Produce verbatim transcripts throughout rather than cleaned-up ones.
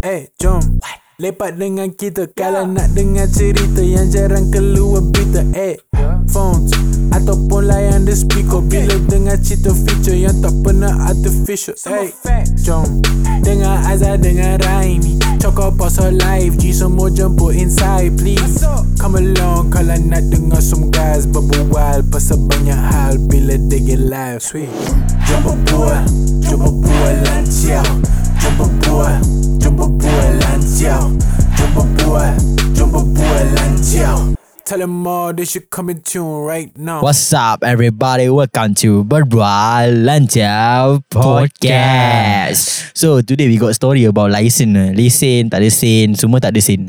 Eh, hey, jom lepak dengan kita. Kalau nak dengar cerita yang jarang keluar berita. Eh, phones ataupun layan the speaker. Bila dengar cerita feature yang tak pernah artificial. Eh, hey, jom dengar Azhar, dengar Raimi. Cakap pasal live G, semua jemput inside please. Come along kalau nak dengar some guys berbual pasal banyak hal bila they get live. Sweet. Jom berbual, jom berbual lancar. Jom berbual, jom berbual lancar. Jom berbual, jom berbual lancar. Tell them all they should come in tune right now. What's up everybody, welcome to Berbualan Jaya Podcast. So today we got story about license. Lesen, tak lesen, semua tak ada sen.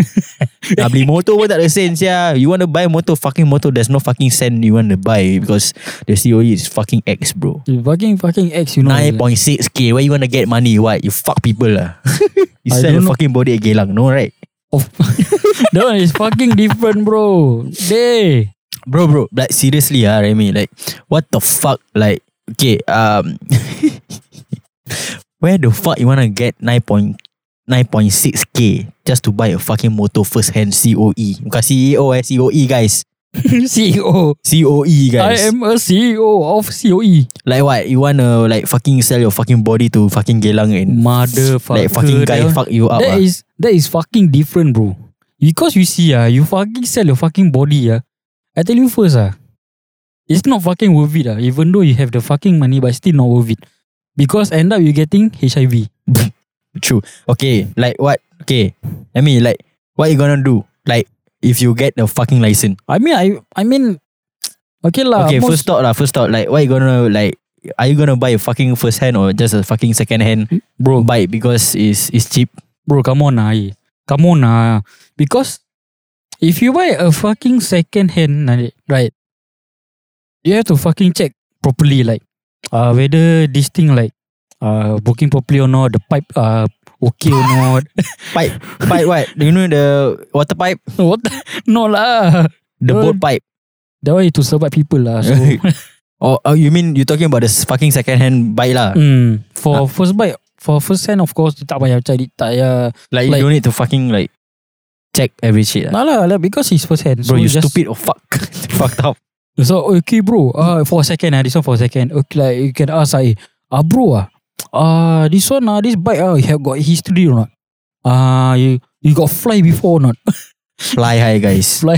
Nak beli motor pun tak ada sen sia. You want to buy motor, fucking motor, there's no fucking sen you want to buy because the C O E is fucking X bro. Fucking fucking X you know. nine point six K, where you want to get money? What? You fuck people lah. You sell the fucking body at Geylang, no right? Oh, that one is fucking different bro. Dey. Bro bro, like seriously ah Remy, like what the fuck, like okay um where the fuck you wanna get nine point six K just to buy a fucking motor first hand? C O E. Bukan C E O eh, C O E guys. C E O. C O E guys. I am a C E O of C O E. Like what? You wanna like fucking sell your fucking body to fucking Geylang and motherfucker. Like fucking guy fuck you up. That ah. is that is fucking different bro. Because you see ah, you fucking sell your fucking body ah. I tell you first ah, it's not fucking worth it ah. Even though you have the fucking money, but still not worth it. Because end up you getting H I V. True. Okay, like what? Okay, I mean, like what you gonna do? Like if you get a fucking license, I mean, I, I mean, okay lah. Okay, most... first thought lah, first thought. Like, what you gonna like? Are you gonna buy a fucking first hand or just a fucking second hand, bro? Buy it because it's it's cheap, bro. Come on lah, come on lah. Because if you buy a fucking second hand, right? You have to fucking check properly, like, uh, whether this thing like. Uh, booking properly or not, the pipe uh, okay or not. Pipe, pipe what? Do you know the water pipe? Water? No lah. The uh, boat pipe. That one is to survive people lah. So. oh, oh, you mean you talking about the fucking second hand bike lah? Mm, for huh? first bike, for first hand of course tak payah cari, tak payah. Like, like you don't need to fucking like check every shit. Nah lah, lah because it's first hand. Bro, so you just stupid or fuck, fucked up. So okay, bro. Uh, for second, ah, this one for second. Okay, like you can ask I, ah, bro ah. Ah, uh, this one ah, uh, this bike ah, uh, have got history or not? Ah, uh, you you got fly before or not? Fly high guys. Fly,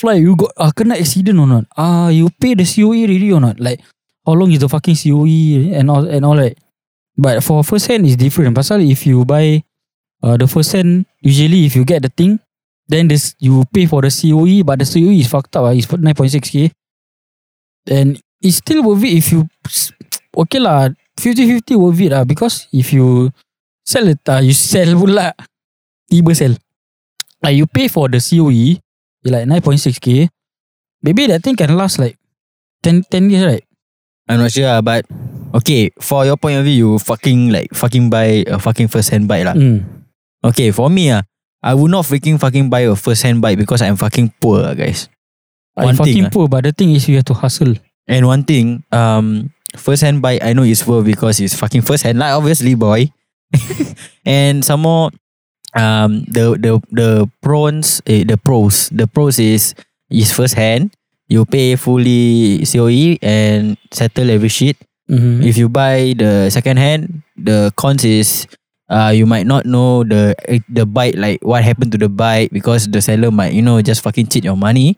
fly. You got ah uh, kena accident or not? Ah, uh, you pay the C O E already or not? Like how long is the fucking C O E and all and all that? But for first hand is different. Pasal if you buy uh, the first hand, usually if you get the thing, then this you pay for the C O E, but the C O E is fucked up. Ah, uh, it's nine point six K, and it's still worth it if you okay lah. fifty-fifty worth it lah. Because if you sell it uh, you sell pula tiba sell like you pay for the C O E like nine point six K, maybe that thing can last like ten years right? I'm not sure but okay, for your point of view, you fucking like fucking buy a fucking first hand bike lah. mm. Okay, for me ah, I would not freaking fucking buy a first hand bike because I'm fucking poor lah guys. I'm fucking thing, poor lah. But the thing is you have to hustle. And one thing, Um first hand bike I know it's worth because it's fucking first hand lah, obviously boy. And some more um the the the pros eh, the pros the pros is is first hand, you pay fully C O E and settle every shit. Mm-hmm. If you buy the second hand, the cons is uh you might not know the the bike, like what happened to the bike, because the seller might, you know, just fucking cheat your money.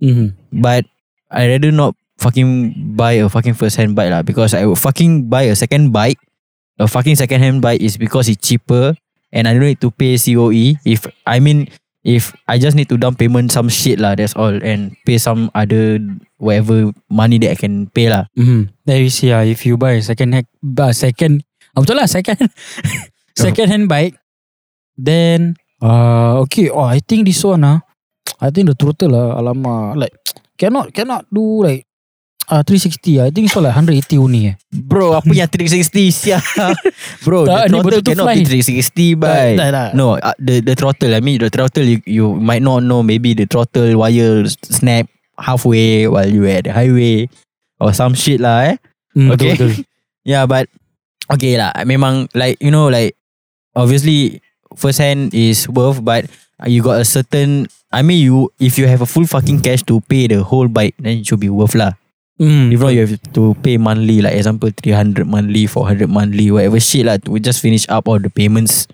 Mm-hmm. But I rather not fucking buy a fucking first hand bike lah, because I would fucking buy a second bike. A fucking second hand bike is because it's cheaper and I don't need to pay C O E. If I mean if I just need to down payment some shit lah, that's all, and pay some other whatever money that I can pay lah. Mm-hmm. There you see ah, if you buy a second hand uh, second ah, betul lah second second hand bike, then uh, okay oh I think this one ah, I think the total lah alamak like cannot cannot do like Ah uh, three sixty I think so like one eighty only eh. Bro apa yang three sixty siap. Bro the throttle cannot fly. Be three sixty bye. Nah, nah, nah. No uh, the, the throttle I mean the throttle you, you might not know. Maybe the throttle wire snap halfway while you at the highway or some shit lah eh. Mm, okay betul, betul. Yeah but okay lah memang like you know like obviously first hand is worth, but you got a certain, I mean you, if you have a full fucking cash to pay the whole bike, then it should be worth lah. Mm. If not, you have to pay monthly, like example three hundred monthly, four hundred monthly, whatever shit lah, we just finish up all the payments.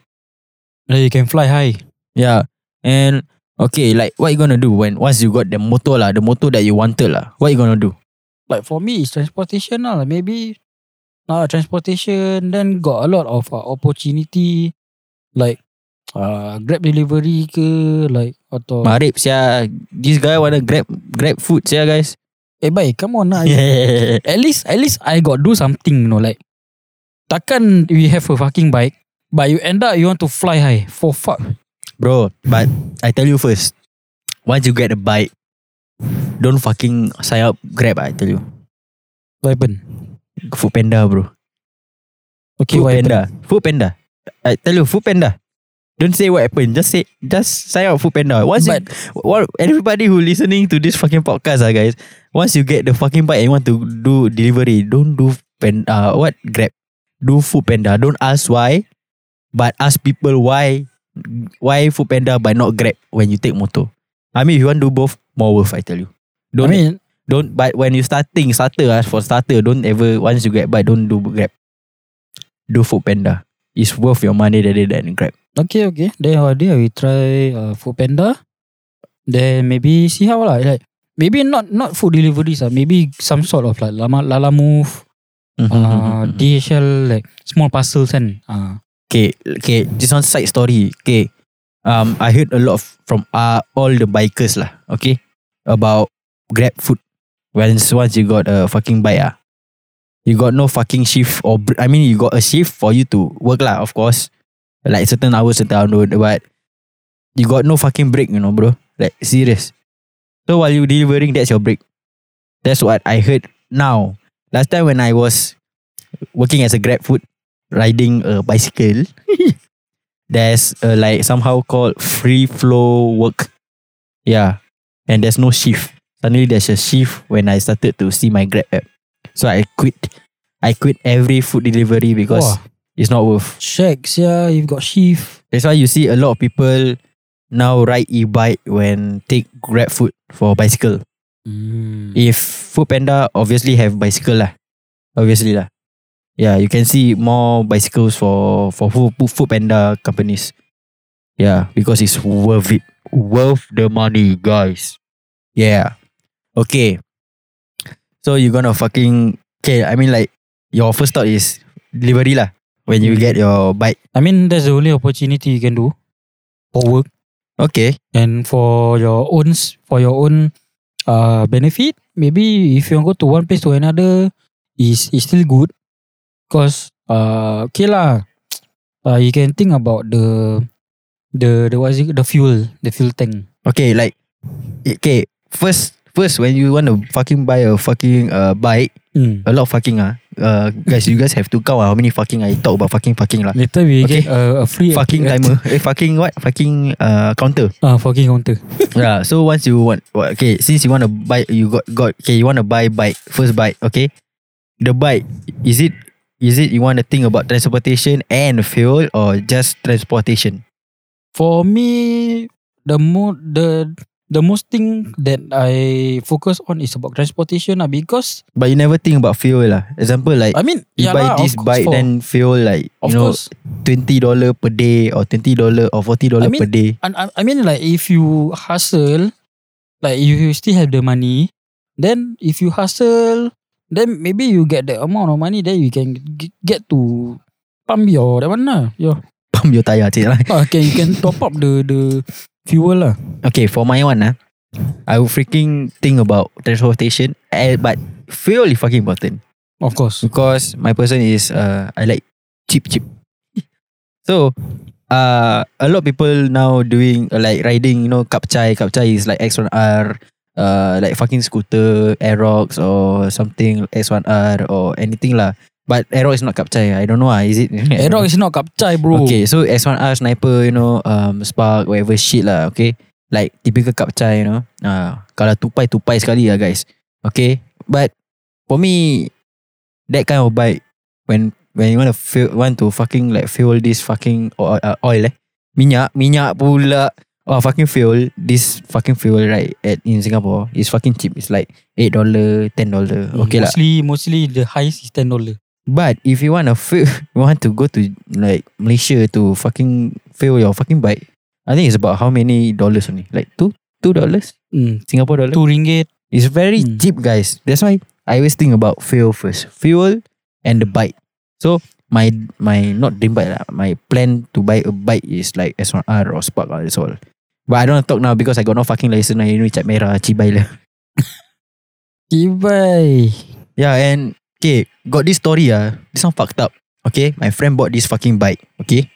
You can fly high. Yeah. And okay, like what you gonna do when once you got the motor lah, the motor that you wanted lah, what you gonna do? Like for me, it's transportation lah. Maybe uh, transportation, then got a lot of uh, opportunity, like uh, grab delivery ke, like atau Marib sia. This guy wanna grab Grab food sia guys. Eh baik, come on lah. Yeah. At least At least I got do something, you know, like takkan we have a fucking bike but you end up you want to fly high for fuck. Bro, but I tell you first, once you get a bike, don't fucking sign up Grab, I tell you. What happened? Foodpanda bro. Okay, Foodpanda. Foodpanda. I tell you, Foodpanda. Don't say what happened. Just say, just sign up Foodpanda. Once but, you, everybody who listening to this fucking podcast, ah guys, once you get the fucking bike and want to do delivery, don't do pen, uh, what Grab. Do Foodpanda. Don't ask why, but ask people why. Why Foodpanda but not Grab when you take motor? I mean, if you want to do both, more worth, I tell you. Don't, I mean, don't. But when you starting starter, ask for starter. Don't ever, once you get bike, don't do Grab. Do Foodpanda. It's worth your money rather than Grab. Okay, okay. Then how do we try uh, Foodpanda? Then maybe see how lah. Like maybe not not food deliveries lah. Maybe some sort of like Lala, Lala Move, mm-hmm, uh, mm-hmm. D H L, like small parcels and. Uh, Okay, okay, this one side story. Okay, um, I heard a lot of, from uh, all the bikers lah. Okay, about Grab food. Once once you got a fucking bike ah, you got no fucking shift or I mean you got a shift for you to work lah. Of course, like certain hours, certain hours, but you got no fucking break, you know, bro. Like serious. So while you delivering, that's your break. That's what I heard now. Last time when I was working as a Grab food, riding a bicycle, there's a, like somehow called free flow work. Yeah. And there's no shift. Suddenly there's a shift when I started to see my Grab app. So I quit I quit every food delivery because Wah. it's not worth. Shacks, yeah, you've got shift. That's why you see a lot of people now ride e-bike when take Grab food for bicycle. Mm. If Foodpanda obviously have bicycle lah. Obviously lah. Yeah, you can see more bicycles for for Foodpanda companies. Yeah, because it's worth it. Worth the money, guys. Yeah. Okay. So you're gonna fucking... Okay, I mean like, your first thought is delivery lah, when you get your bike. I mean, that's the only opportunity you can do for work. Okay. And for your own, for your own uh, benefit, maybe if you go to one place to another, is is still good. Cause uh, okay lah, uh, you can think about the the the what is it, the fuel the fuel tank. Okay, like okay, first first when you want to fucking buy a fucking uh, bike, mm. a lot of fucking ah, uh, guys you guys have to count ah, how many fucking I talk about fucking fucking lah. Later we okay? get uh, a free fucking timer, eh, fucking what fucking uh, counter. Ah, uh, fucking counter. Yeah, so once you want okay, since you want to buy, you got got okay, you want to buy bike first bike. Okay, the bike is it. Is it you want to think about transportation and fuel or just transportation? For me, the mo- the the most thing that I focus on is about transportation lah, because but you never think about fuel lah. Example like I mean, you buy lah, this bike for, then fuel like you know course. twenty dollars per day or twenty dollars or forty dollars I mean, per day. I, I mean like if you hustle, like if you still have the money, then if you hustle, then maybe you get that amount of money, then you can g- get to pump your that one lah. Yeah. Pump your tire, cik lah. Okay, you can top up the the fuel lah. Okay, for my one lah, I will freaking think about transportation, but fuel is fucking important. Of course, because my person is uh I like cheap cheap. So, uh, a lot of people now doing uh, like riding, you know, kapchai. Kapchai is like X one R. Uh, like fucking scooter, Aerox or something, X one R or anything lah. But Aerox is not kapchai. I don't know ah, is it? Aerox is not kapchai, bro. Okay, so X one R, Sniper, you know, um, Spark, whatever shit lah. Okay, like typical kapchai, you know. Uh, kalau tupai tupai sekali lah guys. Okay, but for me, that kind of bike, when when you want to fuel, want to fucking like fuel this fucking oil, uh, oil eh, Minyak Minyak pula. Oh, fucking fuel. This fucking fuel right at in Singapore is fucking cheap. It's like eight dollars, ten dollars. Mm, okay mostly, lah. Mostly the highest is ten dollars. But if you want to fuel, you want to go to like Malaysia to fucking fuel your fucking bike, I think it's about how many dollars only? Like two, two dollars? Mm. Singapore dollar? Two ringgit. It's very mm. cheap, guys. That's why I always think about fuel first, fuel and the bike. So my my not dream bike lah. My plan to buy a bike is like S one R or Spark lah. That's all. But I don't want to talk now because I got no fucking license. I know Chap Merah, cibai lah. Cibai. Yeah, and okay, got this story ah. This one fucked up. Okay, my friend bought this fucking bike. Okay.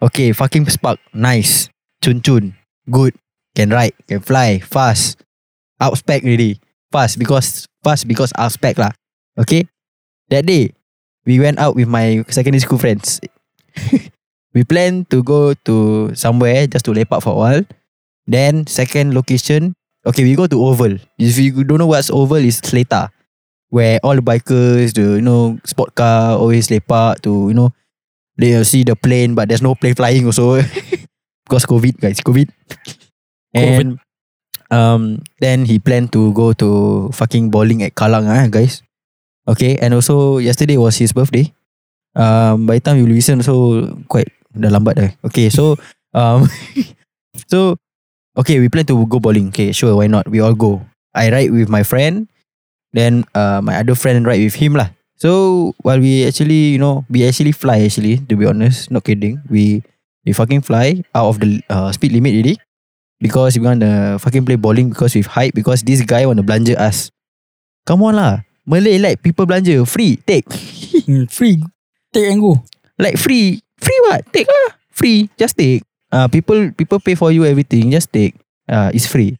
Okay, fucking Spark, nice, chun chun, good, can ride, can fly, fast, outspec really, fast because fast because outspec lah. Okay, that day we went out with my secondary school friends. We plan to go to somewhere just to lepak for a while. Then second location, okay, we go to Oval. If you don't know what's Oval, is Seletar, where all the bikers, the you know sport car always lepak to you know. They'll see the plane, but there's no plane flying also because COVID, guys, COVID. And COVID. um, then he planned to go to fucking bowling at Kallang, ah, guys. Okay, and also yesterday was his birthday. Um, by the time you listen, so quite dah lambat dah. Okay, so um, so okay, we plan to go bowling. Okay, sure, why not? We all go. I ride with my friend, then uh, my other friend ride with him lah. So while we actually, you know, we actually fly actually, to be honest, not kidding. We we fucking fly out of the uh, speed limit really, because we wanna fucking play bowling because we've hype, because this guy wanna belanja us. Come on lah, Malay like people belanja free take, free take and go. Like free, free what? Take lah, free just take. Ah, uh, people people pay for you everything, just take. Ah, uh, it's free.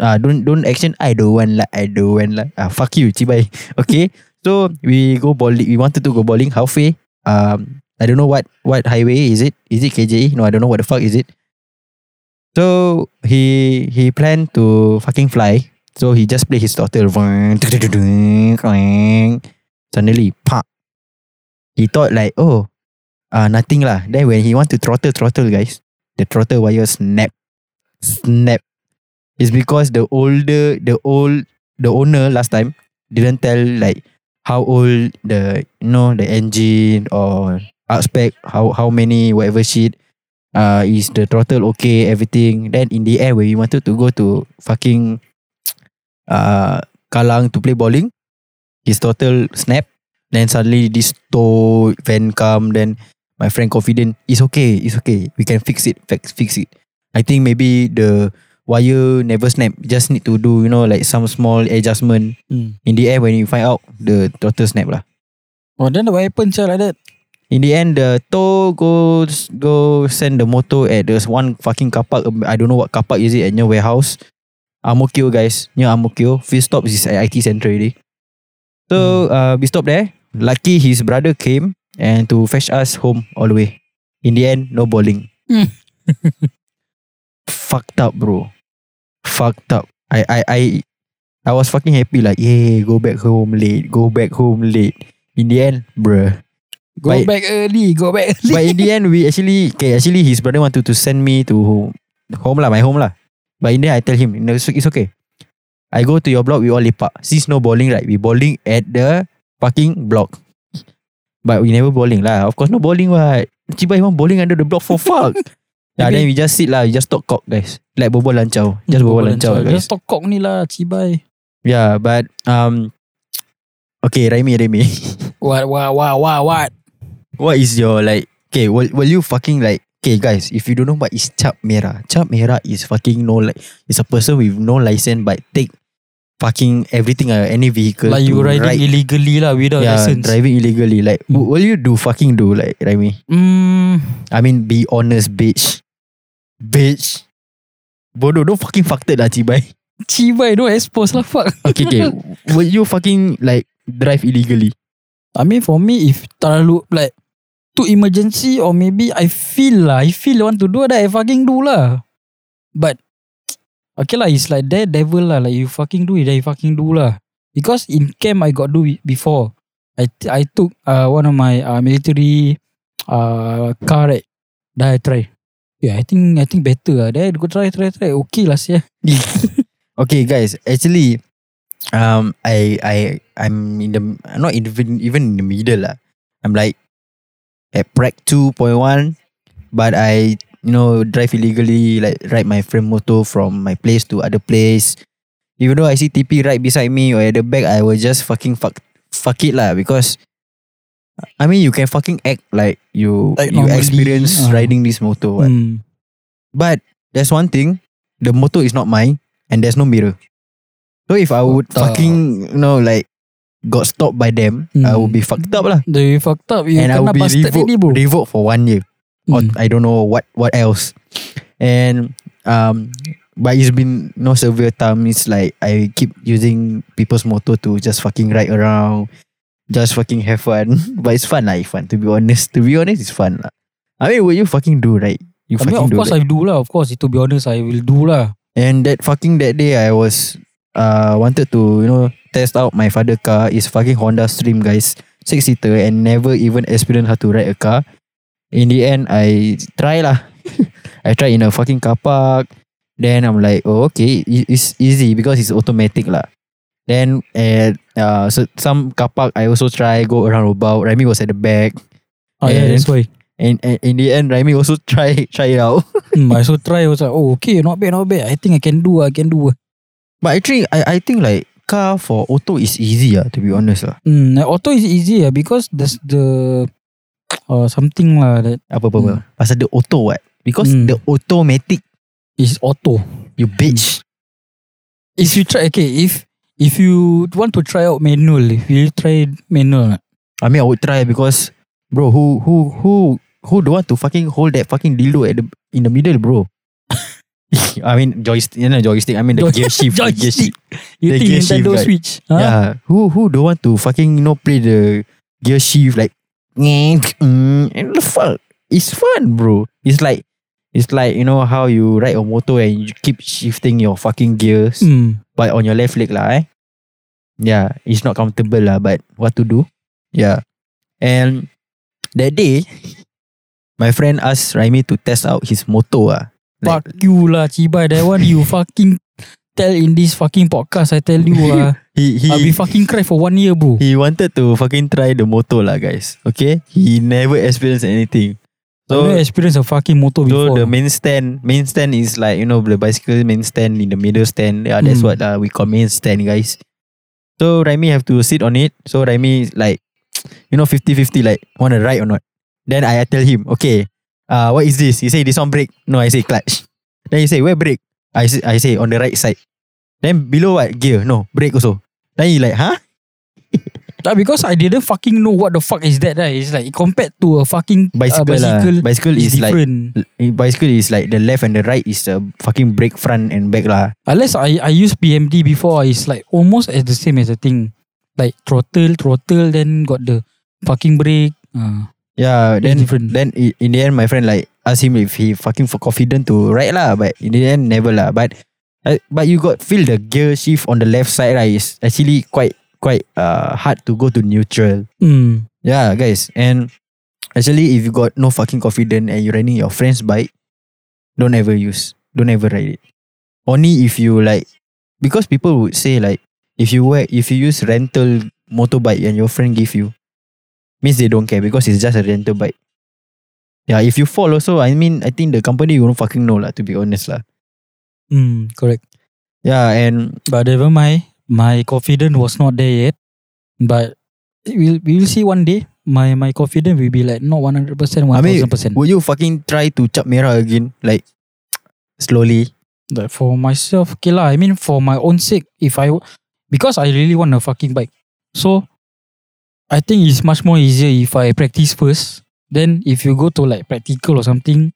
Ah, uh, don't don't action. I don't want lah, I don't want lah. Ah, uh, fuck you, cibai. Okay. So we go bowling. We wanted to go bowling halfway. Um, I don't know what what highway is it? Is it K J E? No, I don't know what the fuck is it. So he he planned to fucking fly. So he just played his throttle. Suddenly, pop. He thought like, oh, uh, nothing lah. Then when he want to throttle, throttle guys, the throttle wire snap, snap. It's because the older the old the owner last time didn't tell like. How old the you know the engine or outspec, how how many whatever shit, uh is the throttle okay, everything. Then in the end when we wanted to go to fucking uh Kallang to play bowling, his throttle snap. Then suddenly this tow van come. Then my friend confident, it's okay, it's okay, we can fix it, fix fix it. I think maybe the wire never snap. Just need to do, you know, like some small adjustment. Mm. In the end, when you find out, the throttle snap lah. Oh, then the weapon shot like that. In the end, the tow goes go send the motor at this one fucking car park. I don't know what car park is it at near warehouse. Ang Mo Kio, guys, near Ang Mo Kio. First stop is at I T center already. So mm. uh, we stopped there. Lucky his brother came and to fetch us home all the way. In the end, no bowling. Mm. Fucked up, bro. Fucked up. I I I I was fucking happy like, yeah, go back home late, go back home late. In the end, bruh, go but, back early, go back early. But in the end, we actually, okay, actually his brother wanted to send me to home, home lah, my home lah. But in the end, I tell him, no, it's, it's okay. I go to your block, we all lepak. Since no bowling, right? We bowling at the parking block. But we never bowling lah. Of course, no bowling what? Cibai want bowling under the block for fuck. Yeah, then we just sit lah. We just talk cock, guys. Like bobo lancau. Just bobo, bobo lancau, lancau, guys. Just talk cock ni lah, cibai. Yeah, but um, okay, Raimi, Raimi. What, what, what, what, what? What is your like? Okay, will will you fucking like? Okay, guys, if you don't know what is Chap Merah, Chap Merah is fucking no like. It's a person with no license but take fucking everything, uh, any vehicle. Like you riding ride. Illegally lah without yeah, license. Driving illegally. Like, mm. will you do fucking do like Raimi? Hmm. I mean, be honest, bitch. Bitch. Bodoh, don't fucking fucked it lah, cibai. Cibai, don't expose lah, fuck. Okay, okay. Will you fucking like drive illegally? I mean, for me, if terlalu like too emergency or maybe I feel lah, I feel want to do that, I fucking do lah. But, okay lah, it's like that devil lah. Like you fucking do it, I fucking do lah. Because in camp, I got do it before. I I took uh, one of my uh, military uh, car, right? That I tried. Yeah, I think I think better lah. Then go try try try. Okay lah siya. Okay guys, actually, um, I I I'm in the I'm not even even in the middle lah. I'm like at Prac two point one, but I you know drive illegally, like ride my friend motor from my place to other place. Even though I see T P right beside me or at the back, I will just fucking fuck fuck it lah, because I mean, you can fucking act like you like you normally experience uh. riding this motor, right? mm. But there's one thing, the motor is not mine and there's no mirror. So if I would what fucking, you know, like got stopped by them, mm. I would be fucked up lah. They fucked up. You and I would be revoked, revoked for one year mm. or I don't know what what else. And um, but it's been no severe time. It's like I keep using people's motor to just fucking ride around. Just fucking have fun. But it's fun lah. It's fun. To be honest To be honest It's fun lah. I mean, what you fucking do, right? You I fucking mean, of do course that. I do lah. Of course, to be honest, I will do lah. And that fucking that day, I was uh, wanted to, you know, test out my father car. It's fucking Honda Stream, guys, six seater, and never even experienced how to ride a car. In the end, I try lah. I tried in a fucking car park. Then I'm like, oh okay, it's easy because it's automatic lah. Then at uh, so some car park, I also try go around about. Raimi was at the back. Oh and, yeah, that's why. And, and in the end, Raimi also try try it out. mm, I also try. I was like, oh okay, not bad, not bad. I think I can do. I can do. But actually, I I think like car for auto is easy ah. To be honest lah. Mm, auto is easy ah because there's the uh, something lah that apa apa apa. Mm. Pasal the auto what? Because mm. the automatic is auto. You bitch. If you try okay if. If you want to try out manual, will you try manual? I mean, I would try because, bro, who who who who don't want to fucking hold that fucking dildo at the in the middle, bro? I mean, joystick, you know, joystick. I mean, the gear shift, the gear shift. You the think gear Nintendo shift, Switch? Huh? Yeah. Who who don't want to fucking you know play the gear shift like, and the fuck, it's fun, bro. It's like it's like you know how you ride a motor and you keep shifting your fucking gears. Mm. But on your left leg lah eh. Yeah, it's not comfortable lah, but what to do? Yeah. And that day, my friend asked Raimi to test out his motor lah. Like, fuck you lah, Cibai. That one you fucking tell in this fucking podcast, I tell you lah. he, he, I'll be fucking cry for one year, bro. He wanted to fucking try the motor lah, guys. Okay? He never experienced anything. So, I never experienced a fucking motor before. So the main stand, main stand is like, you know, the bicycle main stand in the middle stand. Yeah, that's mm. what uh, we call main stand, guys. So Raimi have to sit on it. So Raimi is like, you know, fifty-fifty, like wanna ride or not. Then I tell him, okay, uh, what is this? He say this one brake. No, I say clutch. Then he say where brake? I say I say on the right side. Then below what gear? No, brake also. Then he like, huh? Because I didn't fucking know what the fuck is that, right? It's like compared to a fucking bicycle. Uh, bicycle, la. bicycle is, is like bicycle is like the left and the right is the fucking brake front and back lah. Unless I I use P M D before, it's like almost as the same as the thing, like throttle, throttle, then got the fucking brake. Uh, yeah, then then in the end, my friend like asked him if he fucking for confident to ride lah, but in the end never lah. But uh, but you got feel the gear shift on the left side right is actually quite. Quite uh, hard to go to neutral. mm. Yeah guys. And actually, if you got no fucking confidence and you're riding your friend's bike, Don't ever use Don't ever ride it. Only if you like, because people would say like, If you wear If you use rental motorbike and your friend give you, means they don't care because it's just a rental bike. Yeah, if you fall also, I mean, I think the company you don't fucking know lah, to be honest lah. mm, Correct. Yeah, and but never mind, my confidence was not there yet, but we'll we'll see one day. My my confidence will be like not one hundred percent, one thousand percent. Would you fucking try to Chap Merah again, like slowly? Like for myself, okay lah. I mean, for my own sake, if I because I really want a fucking bike, so I think it's much more easier if I practice first. Then if you go to like practical or something,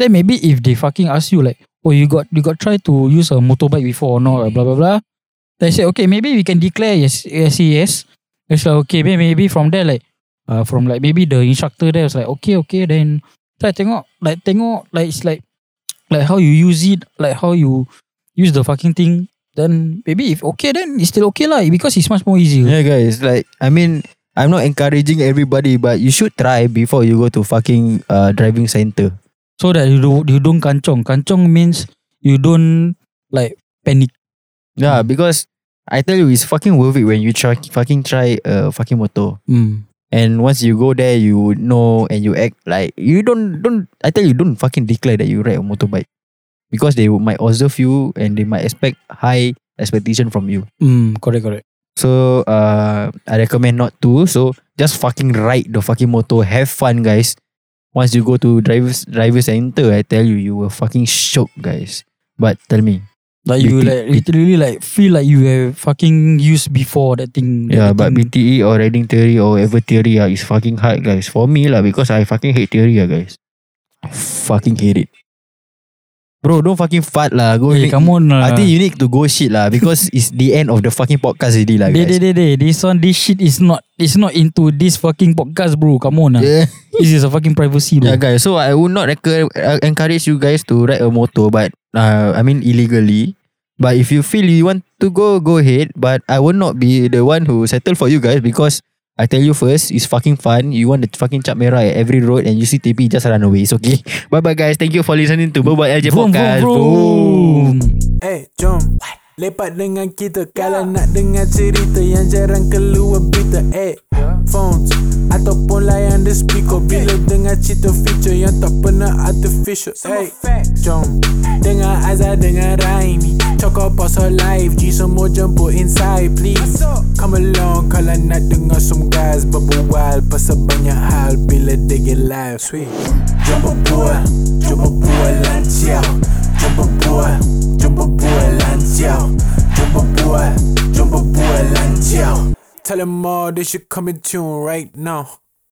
then maybe if they fucking ask you like, oh you got you got try to use a motorbike before or not, blah blah blah. They say okay, maybe we can declare yes, yes, yes. It's like okay, maybe from there like, uh, from like maybe the instructor there was like okay, okay. Then try tengok, like tengok, like it's like, like how you use it, like how you use the fucking thing. Then maybe if okay, then it's still okay lah because it's much more easier. Yeah, guys. Like I mean, I'm not encouraging everybody, but you should try before you go to fucking uh, driving center. so that you don't, you don't kanchong. Kanchong means you don't like panic. Yeah, because I tell you, it's fucking worth it when you try fucking try a fucking motor. Mm. And once you go there, you know, and you act like you don't don't. I tell you, don't fucking declare that you ride a motorbike, because they might observe you and they might expect high expectation from you. Mm, correct, correct. So, uh, I recommend not to. So, just fucking ride the fucking motor. Have fun, guys. Once you go to driver's driver's center, I tell you, you will fucking shock, guys. But tell me, like you B T E, like literally like feel like you have fucking used before that thing. That yeah, thing. But B T E or riding theory or whatever theory uh, is fucking hard, guys. For me lah, because I fucking hate theory, uh, guys. I fucking hate it. Bro, don't fucking fart lah. Go. Hey, come on lah. I think you need to go shit lah, because it's the end of the fucking podcast already lah, guys. De, de, de, de. This one, this shit is not, it's not into this fucking podcast, bro. Come on lah. Yeah. This is a fucking privacy, bro. Yeah, guys. So I would not rec- encourage you guys to ride a motor, but uh, I mean illegally. But if you feel you want to go, go ahead. But I will not be the one who settle for you guys, because I tell you first, it's fucking fun. You want the fucking Chap Merah at every road and you see T P, just run away. It's okay. Bye-bye, guys. Thank you for listening to Berbualan Jaya Podcast. Boom. Hey, jom. Lepak dengan kita kalau nak dengar cerita yang jarang keluar berita. Eh, phones ataupun layan the speaker. Bila dengar cerita feature yang tak pernah artificial. Hey, jom. Dengar Azhar, dengar Raimi. Cakap pasal live G, semua jemput inside please. Come along kalau nak dengar some guys berbual pasal banyak hal bila they get live. Sweet. Jom berbual, jom berbualan jauh. Jom berbual, jom berbualan jauh. Jom berbual, jom berbualan jauh. Tell them all they should come in tune right now.